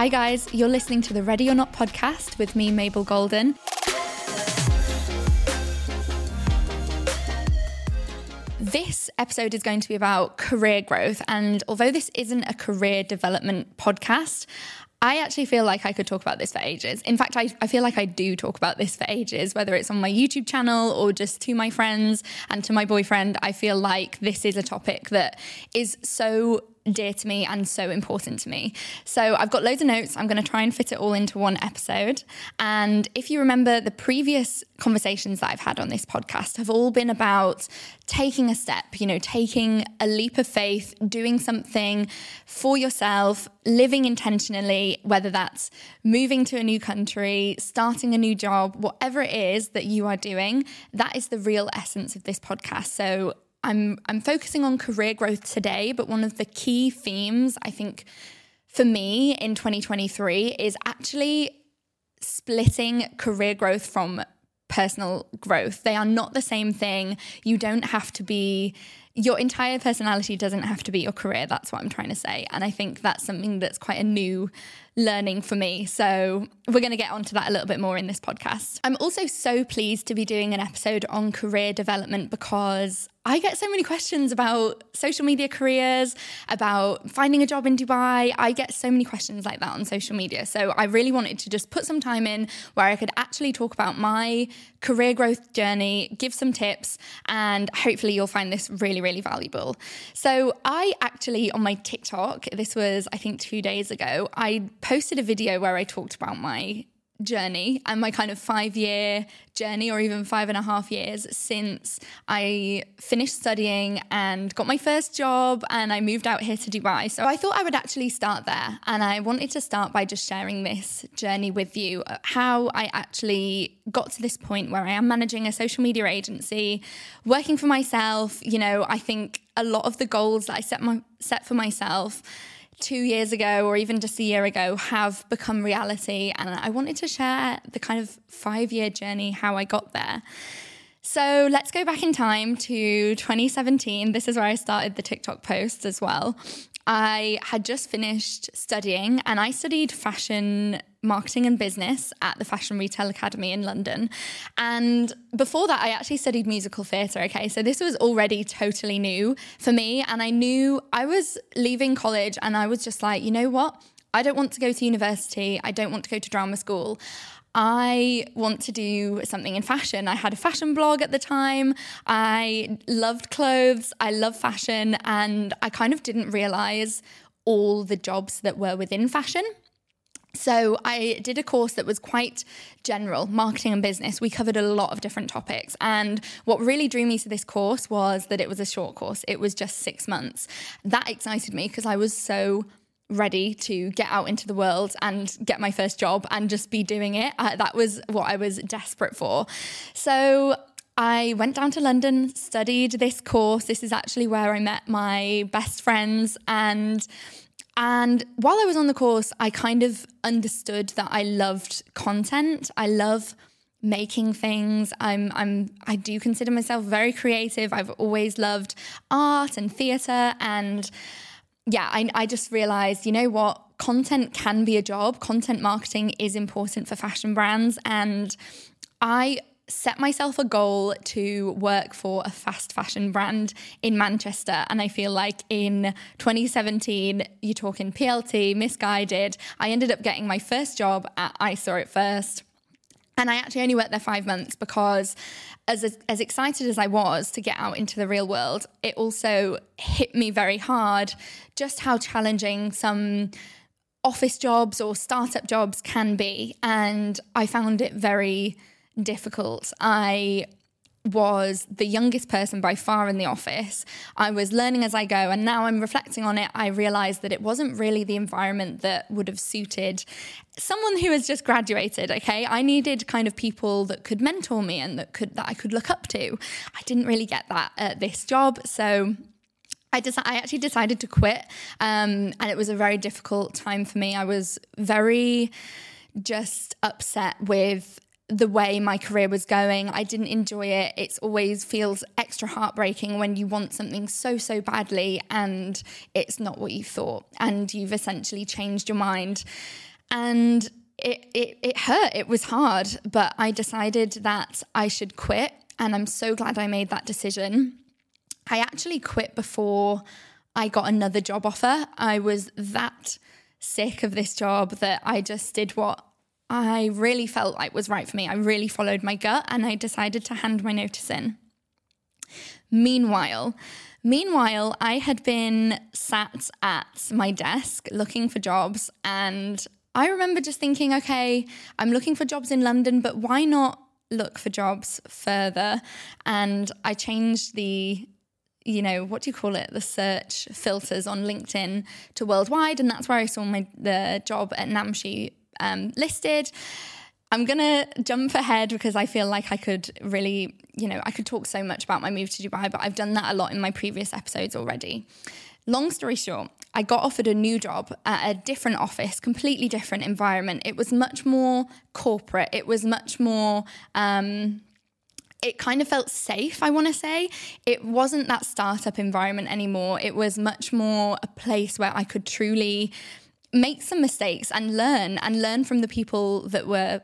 Hi guys, you're listening to the Ready or Not podcast with me, Mabel Goulden. This episode is going to be about career growth, and although this isn't a career development podcast, I actually feel like I could talk about this for ages. In fact, I feel like I do talk about this for ages, whether it's on my YouTube channel or just to my friends and to my boyfriend. I feel like this is a topic that is so dear to me and so important to me. So I've got loads of notes. I'm going to try and fit it all into one episode. And if you remember, the previous conversations that I've had on this podcast have all been about taking a step, taking a leap of faith, doing something for yourself, living intentionally, whether that's moving to a new country, starting a new job, whatever it is that you are doing, that is the real essence of this podcast. So I'm focusing on career growth today, but one of the key themes, I think, for me in 2023 is actually splitting career growth from personal growth. They are not the same thing. Your entire personality doesn't have to be your career. That's what I'm trying to say. And I think that's something that's quite a new learning for me. So we're going to get onto that a little bit more in this podcast. I'm also so pleased to be doing an episode on career development because I get so many questions about social media careers, about finding a job in Dubai. I get so many questions like that on social media. So I really wanted to just put some time in where I could actually talk about my career growth journey, give some tips, and hopefully you'll find this really valuable. So I actually, on my TikTok, this was, I think, 2 days ago, I posted a video where I talked about my journey and my kind of 5-year journey or even 5.5 years since I finished studying and got my first job and I moved out here to Dubai. So I thought I would actually start there. And I wanted to start by just sharing this journey with you, how I actually got to this point where I am managing a social media agency, working for myself. I think a lot of the goals that I set for myself 2 years ago or even just a year ago have become reality, and I wanted to share the kind of 5-year journey, how I got there. So let's go back in time to 2017. This is where I started the TikTok post as well. I had just finished studying, and I studied fashion marketing and business at the Fashion Retail Academy in London. And before that, I actually studied musical theatre. Okay, so this was already totally new for me. And I knew I was leaving college and I was just like, you know what? I don't want to go to university. I don't want to go to drama school. I want to do something in fashion. I had a fashion blog at the time. I loved clothes. I love fashion. And I kind of didn't realize all the jobs that were within fashion. So I did a course that was quite general, marketing and business. We covered a lot of different topics. And what really drew me to this course was that it was a short course. It was just 6 months. That excited me because I was so ready to get out into the world and get my first job and just be doing it. That was what I was desperate for. So I went down to London, studied this course. This is actually where I met my best friends. And while I was on the course, I kind of understood that I loved content. I love making things. I do consider myself very creative. I've always loved art and theatre, and yeah, I just realized, you know what? Content can be a job. Content marketing is important for fashion brands. And I set myself a goal to work for a fast fashion brand in Manchester. And I feel like in 2017, you're talking PLT, Missguided. I ended up getting my first job at I Saw It First. And I actually only worked there 5 months because as excited as I was to get out into the real world, it also hit me very hard just how challenging some office jobs or startup jobs can be. And I found it very difficult. I was the youngest person by far in the office. I was learning as I go. And now I'm reflecting on it. I realized that it wasn't really the environment that would have suited someone who has just graduated. Okay. I needed kind of people that could mentor me and that I could look up to. I didn't really get that at this job. So I actually decided to quit. And it was a very difficult time for me. I was very just upset with the way my career was going. I didn't enjoy it. It always feels extra heartbreaking when you want something so badly and it's not what you thought and you've essentially changed your mind. And it hurt. It was hard, but I decided that I should quit. And I'm so glad I made that decision. I actually quit before I got another job offer. I was that sick of this job that I just did what I really felt like was right for me. I really followed my gut and I decided to hand my notice in. Meanwhile, I had been sat at my desk looking for jobs, and I remember just thinking, okay, I'm looking for jobs in London, but why not look for jobs further? And I changed the, the search filters on LinkedIn to worldwide. And that's where I saw the job at Namshi listed. I'm going to jump ahead because I feel like I could really, I could talk so much about my move to Dubai, but I've done that a lot in my previous episodes already. Long story short, I got offered a new job at a different office, completely different environment. It was much more corporate. It was much more, it kind of felt safe, I want to say. It wasn't that startup environment anymore. It was much more a place where I could truly make some mistakes and learn from the people that were,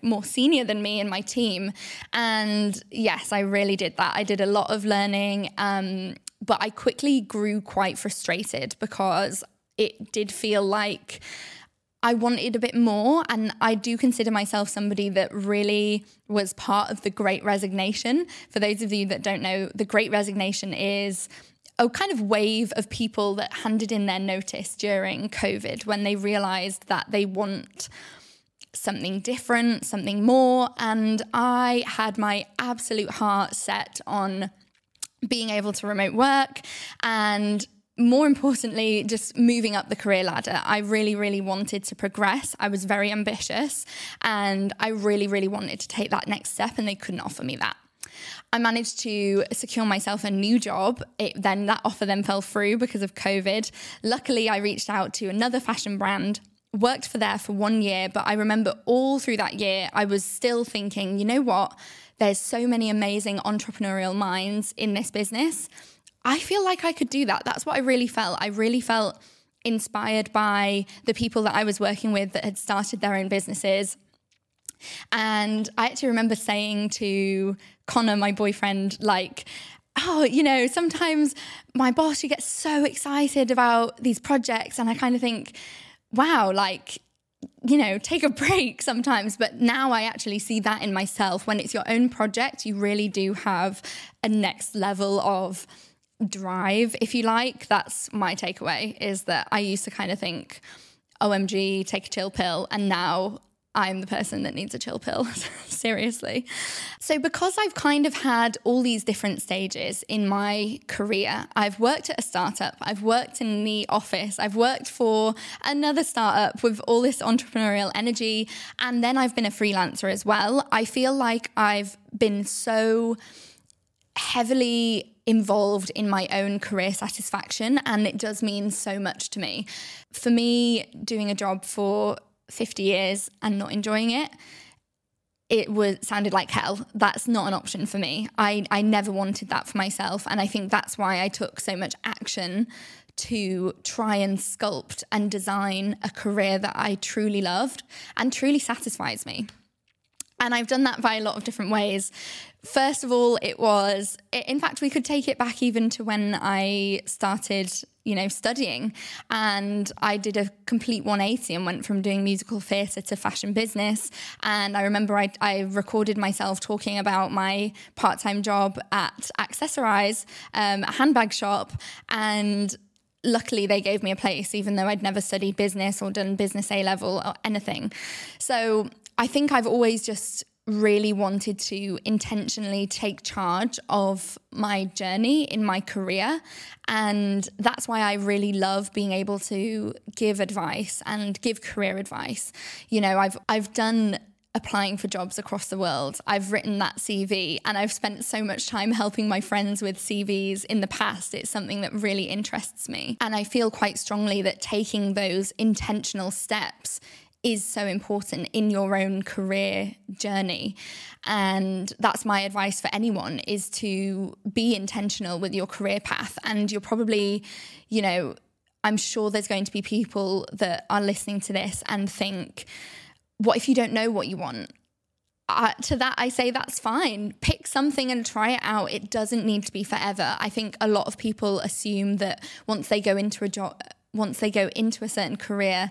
more senior than me and my team. And yes, I really did that. I did a lot of learning, but I quickly grew quite frustrated because it did feel like I wanted a bit more. And I do consider myself somebody that really was part of the Great Resignation. For those of you that don't know, the Great Resignation is a kind of wave of people that handed in their notice during COVID when they realized that they want something different, something more. And I had my absolute heart set on being able to remote work and, more importantly, just moving up the career ladder. I really, really wanted to progress. I was very ambitious and I really, really wanted to take that next step, and they couldn't offer me that. I managed to secure myself a new job. That offer then fell through because of COVID. Luckily, I reached out to another fashion brand, worked for there for 1 year, but I remember all through that year, I was still thinking, you know what? There's so many amazing entrepreneurial minds in this business. I feel like I could do that. That's what I really felt. I really felt inspired by the people that I was working with that had started their own businesses. And I actually remember saying to Connor, my boyfriend, like, oh, sometimes my boss, she gets so excited about these projects. And I kind of think, wow, like, take a break sometimes. But now I actually see that in myself. When it's your own project, you really do have a next level of drive, if you like. That's my takeaway, is that I used to kind of think, OMG, take a chill pill. And now I'm the person that needs a chill pill, seriously. So because I've kind of had all these different stages in my career, I've worked at a startup, I've worked in the office, I've worked for another startup with all this entrepreneurial energy, and then I've been a freelancer as well. I feel like I've been so heavily involved in my own career satisfaction, and it does mean so much to me. For me, doing a job for 50 years and not enjoying it sounded like hell. That's not an option for me. I never wanted that for myself, and I think that's why I took so much action to try and sculpt and design a career that I truly loved and truly satisfies me. And I've done that by a lot of different ways. First of all, in fact, we could take it back even to when I started, studying. And I did a complete 180 and went from doing musical theatre to fashion business. And I remember I recorded myself talking about my part-time job at Accessorize, a handbag shop. And luckily they gave me a place, even though I'd never studied business or done business A-level or anything. So I think I've always just really wanted to intentionally take charge of my journey in my career. And that's why I really love being able to give advice and give career advice. I've done applying for jobs across the world. I've written that CV, and I've spent so much time helping my friends with CVs in the past. It's something that really interests me. And I feel quite strongly that taking those intentional steps is so important in your own career journey. And that's my advice for anyone, is to be intentional with your career path. And you're probably, I'm sure there's going to be people that are listening to this and think, what if you don't know what you want? To that, I say that's fine. Pick something and try it out. It doesn't need to be forever. I think a lot of people assume that once they go into a job, once they go into a certain career,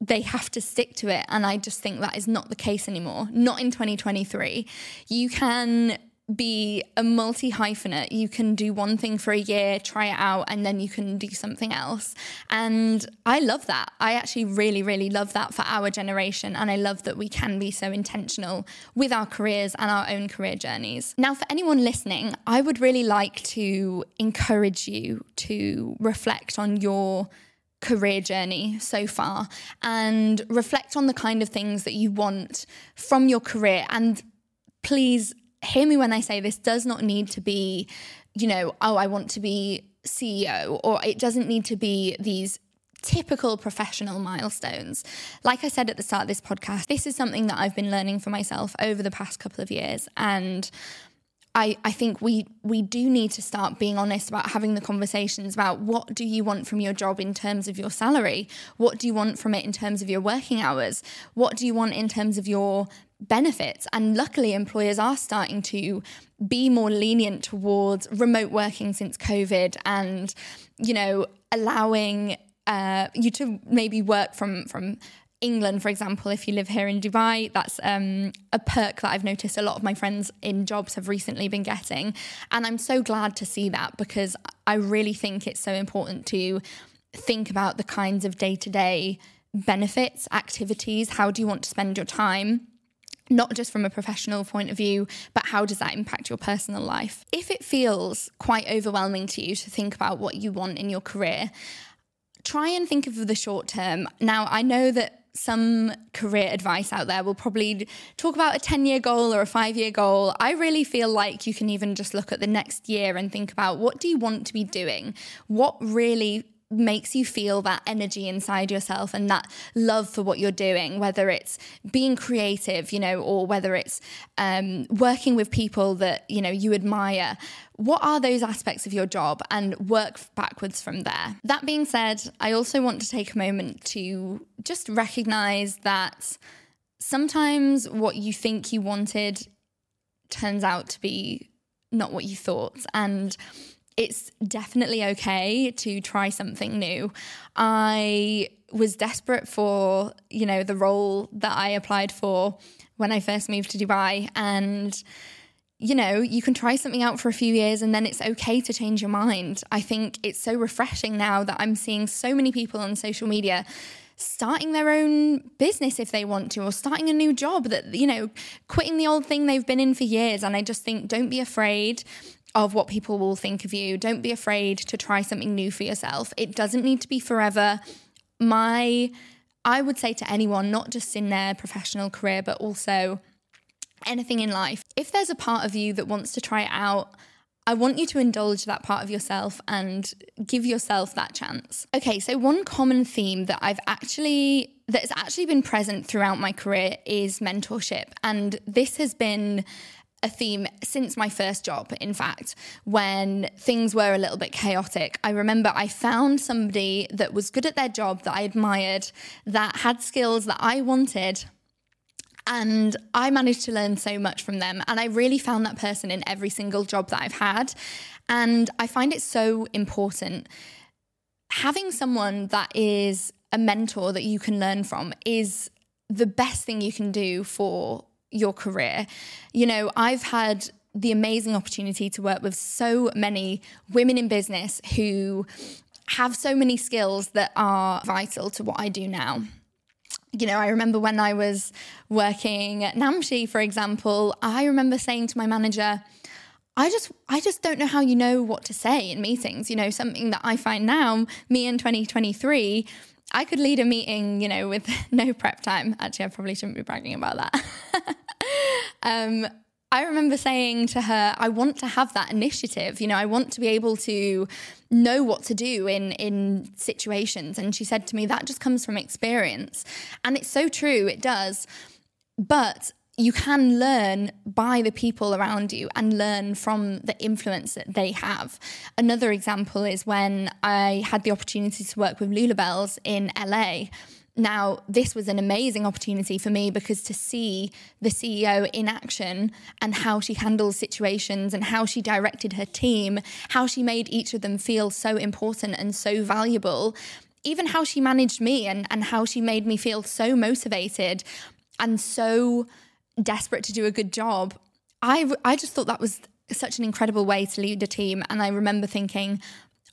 they have to stick to it. And I just think that is not the case anymore. Not in 2023. You can be a multi-hyphenate. You can do one thing for a year, try it out, and then you can do something else. And I love that. I actually really, really love that for our generation. And I love that we can be so intentional with our careers and our own career journeys. Now, for anyone listening, I would really like to encourage you to reflect on your career journey so far and reflect on the kind of things that you want from your career. And please hear me when I say this does not need to be, you know, oh, I want to be CEO, or it doesn't need to be these typical professional milestones. Like I said at the start of this podcast, this is something that I've been learning for myself over the past couple of years. And I think we do need to start being honest about having the conversations about what do you want from your job in terms of your salary? What do you want from it in terms of your working hours? What do you want in terms of your benefits? And luckily, employers are starting to be more lenient towards remote working since COVID and, you know, allowing you to maybe work from England, for example. If you live here in Dubai, that's a perk that I've noticed a lot of my friends in jobs have recently been getting. And I'm so glad to see that, because I really think it's so important to think about the kinds of day-to-day benefits, activities. How do you want to spend your time? Not just from a professional point of view, but how does that impact your personal life? If it feels quite overwhelming to you to think about what you want in your career, try and think of the short term. Now, I know that some career advice out there will probably talk about a 10-year goal or a 5-year goal. I really feel like you can even just look at the next year and think about, what do you want to be doing? What really makes you feel that energy inside yourself and that love for what you're doing, whether it's being creative, you know, or whether it's working with people that, you know, you admire. What are those aspects of your job, and work backwards from there? That being said, I also want to take a moment to just recognize that sometimes what you think you wanted turns out to be not what you thought, and it's definitely okay to try something new. I was desperate for, you know, the role that I applied for when I first moved to Dubai. And, you know, you can try something out for a few years and then it's okay to change your mind. I think it's so refreshing now that I'm seeing so many people on social media starting their own business if they want to, or starting a new job, that, you know, quitting the old thing they've been in for years. And I just think, don't be afraid of what people will think of you. Don't be afraid to try something new for yourself. It doesn't need to be forever. I would say to anyone, not just in their professional career, but also anything in life, if there's a part of you that wants to try it out, I want you to indulge that part of yourself and give yourself that chance. Okay, so one common theme that that's actually been present throughout my career is mentorship. And this has been a theme since my first job, in fact, when things were a little bit chaotic. I remember I found somebody that was good at their job, that I admired, that had skills that I wanted, and I managed to learn so much from them. And I really found that person in every single job that I've had. And I find it so important. Having someone that is a mentor that you can learn from is the best thing you can do for your career. You know, I've had the amazing opportunity to work with so many women in business who have so many skills that are vital to what I do now. You know, I remember when I was working at Namshi, for example, I remember saying to my manager, I just don't know how you know what to say in meetings. You know, something that I find now, me in 2023, I could lead a meeting, you know, with no prep time. Actually, I probably shouldn't be bragging about that. I remember saying to her, I want to have that initiative. You know, I want to be able to know what to do in situations. And she said to me, that just comes from experience. And it's so true. It does. But you can learn by the people around you and learn from the influence that they have. Another example is when I had the opportunity to work with Lulabells in LA. Now, this was an amazing opportunity for me because to see the CEO in action and how she handles situations and how she directed her team, how she made each of them feel so important and so valuable, even how she managed me and how she made me feel so motivated and so desperate to do a good job. I just thought that was such an incredible way to lead a team. And I remember thinking,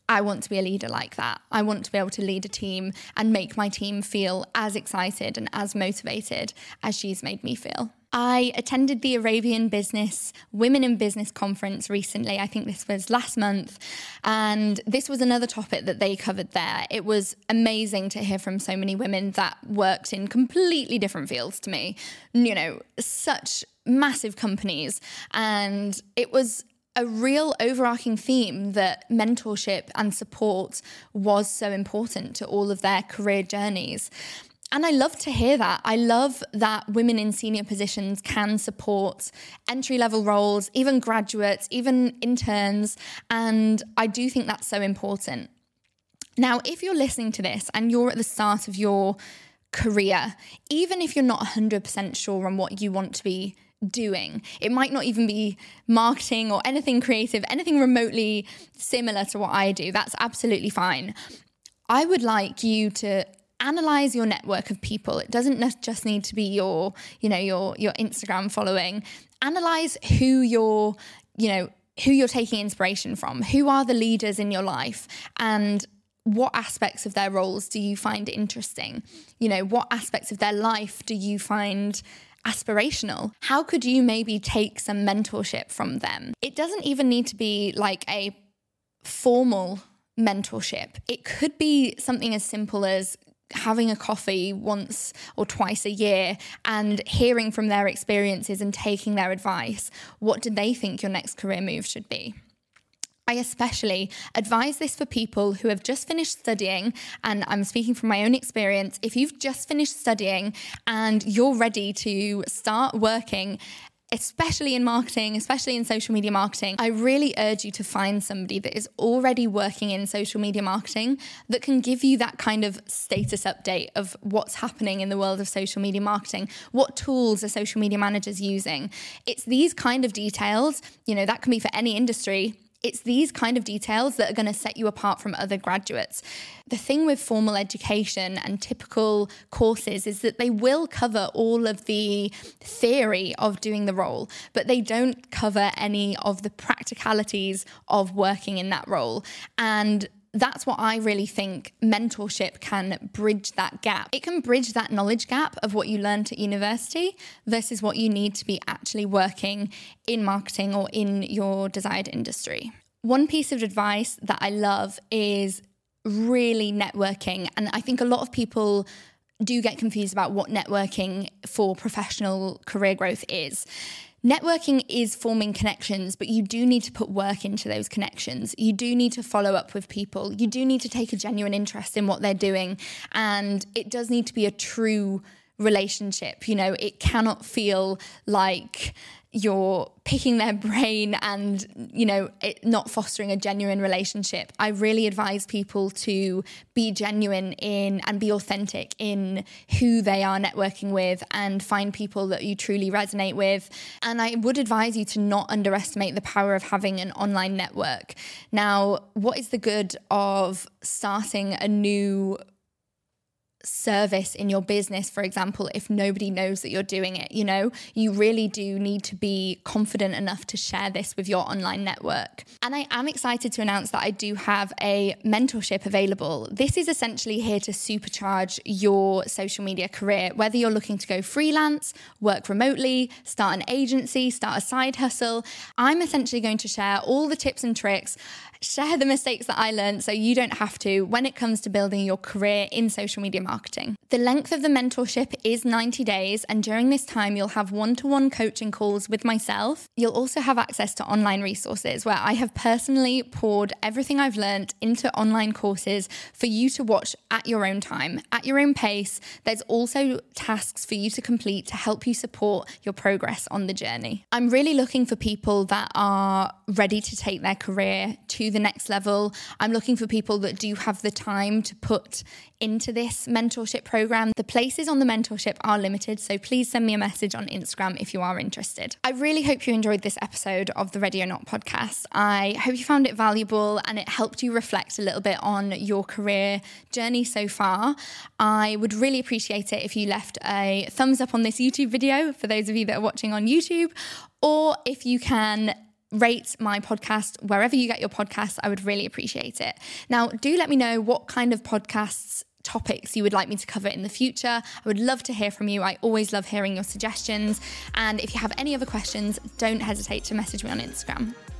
I want to be a leader like that. I want to be able to lead a team and make my team feel as excited and as motivated as she's made me feel. I attended the Arabian Business Women in Business Conference recently. I think this was last month. And this was another topic that they covered there. It was amazing to hear from so many women that worked in completely different fields to me. You know, such massive companies. And it was a real overarching theme that mentorship and support was so important to all of their career journeys. And I love to hear that. I love that women in senior positions can support entry-level roles, even graduates, even interns. And I do think that's so important. Now, if you're listening to this and you're at the start of your career, even if you're not 100% sure on what you want to be doing. It might not even be marketing or anything creative, anything remotely similar to what I do. That's absolutely fine. I would like you to analyze your network of people. It doesn't just need to be your Instagram following. Analyze who you're taking inspiration from. Who are the leaders in your life, and what aspects of their roles do you find interesting? You know, what aspects of their life do you find aspirational? How could you maybe take some mentorship from them? It doesn't even need to be like a formal mentorship. It could be something as simple as having a coffee once or twice a year and hearing from their experiences and taking their advice. What do they think your next career move should be? I especially advise this for people who have just finished studying, and I'm speaking from my own experience. If you've just finished studying and you're ready to start working, especially in marketing, especially in social media marketing, I really urge you to find somebody that is already working in social media marketing that can give you that kind of status update of what's happening in the world of social media marketing. What tools are social media managers using? It's these kind of details, you know, that can be for any industry. It's these kind of details that are going to set you apart from other graduates. The thing with formal education and typical courses is that they will cover all of the theory of doing the role, but they don't cover any of the practicalities of working in that role. And that's what I really think mentorship can bridge that gap. It can bridge that knowledge gap of what you learned at university versus what you need to be actually working in marketing or in your desired industry. One piece of advice that I love is really networking. And I think a lot of people do get confused about what networking for professional career growth is. Networking is forming connections, but you do need to put work into those connections. You do need to follow up with people. You do need to take a genuine interest in what they're doing. And it does need to be a true relationship. You know, it cannot feel like you're picking their brain and, you know, it not fostering a genuine relationship. I really advise people to be genuine in and be authentic in who they are networking with and find people that you truly resonate with. And I would advise you to not underestimate the power of having an online network. Now, what is the good of starting a new service in your business, for example, if nobody knows that you're doing it? You know, you really do need to be confident enough to share this with your online network. And I am excited to announce that I do have a mentorship available. This is essentially here to supercharge your social media career, whether you're looking to go freelance, work remotely, start an agency, start a side hustle. I'm essentially going to share all the tips and tricks, share the mistakes that I learned so you don't have to when it comes to building your career in social media marketing. marketing. The length of the mentorship is 90 days, and during this time, you'll have one-to-one coaching calls with myself. You'll also have access to online resources where I have personally poured everything I've learned into online courses for you to watch at your own time, at your own pace. There's also tasks for you to complete to help you support your progress on the journey. I'm really looking for people that are ready to take their career to the next level. I'm looking for people that do have the time to put into this mentorship program. The places on the mentorship are limited, so please send me a message on Instagram if you are interested. I really hope you enjoyed this episode of the Ready or Not podcast. I hope you found it valuable and it helped you reflect a little bit on your career journey so far. I would really appreciate it if you left a thumbs up on this YouTube video for those of you that are watching on YouTube, or if you can rate my podcast wherever you get your podcasts. I would really appreciate it. Now, do let me know what kind of podcasts topics you would like me to cover in the future. I would love to hear from you. I always love hearing your suggestions. And if you have any other questions, don't hesitate to message me on Instagram.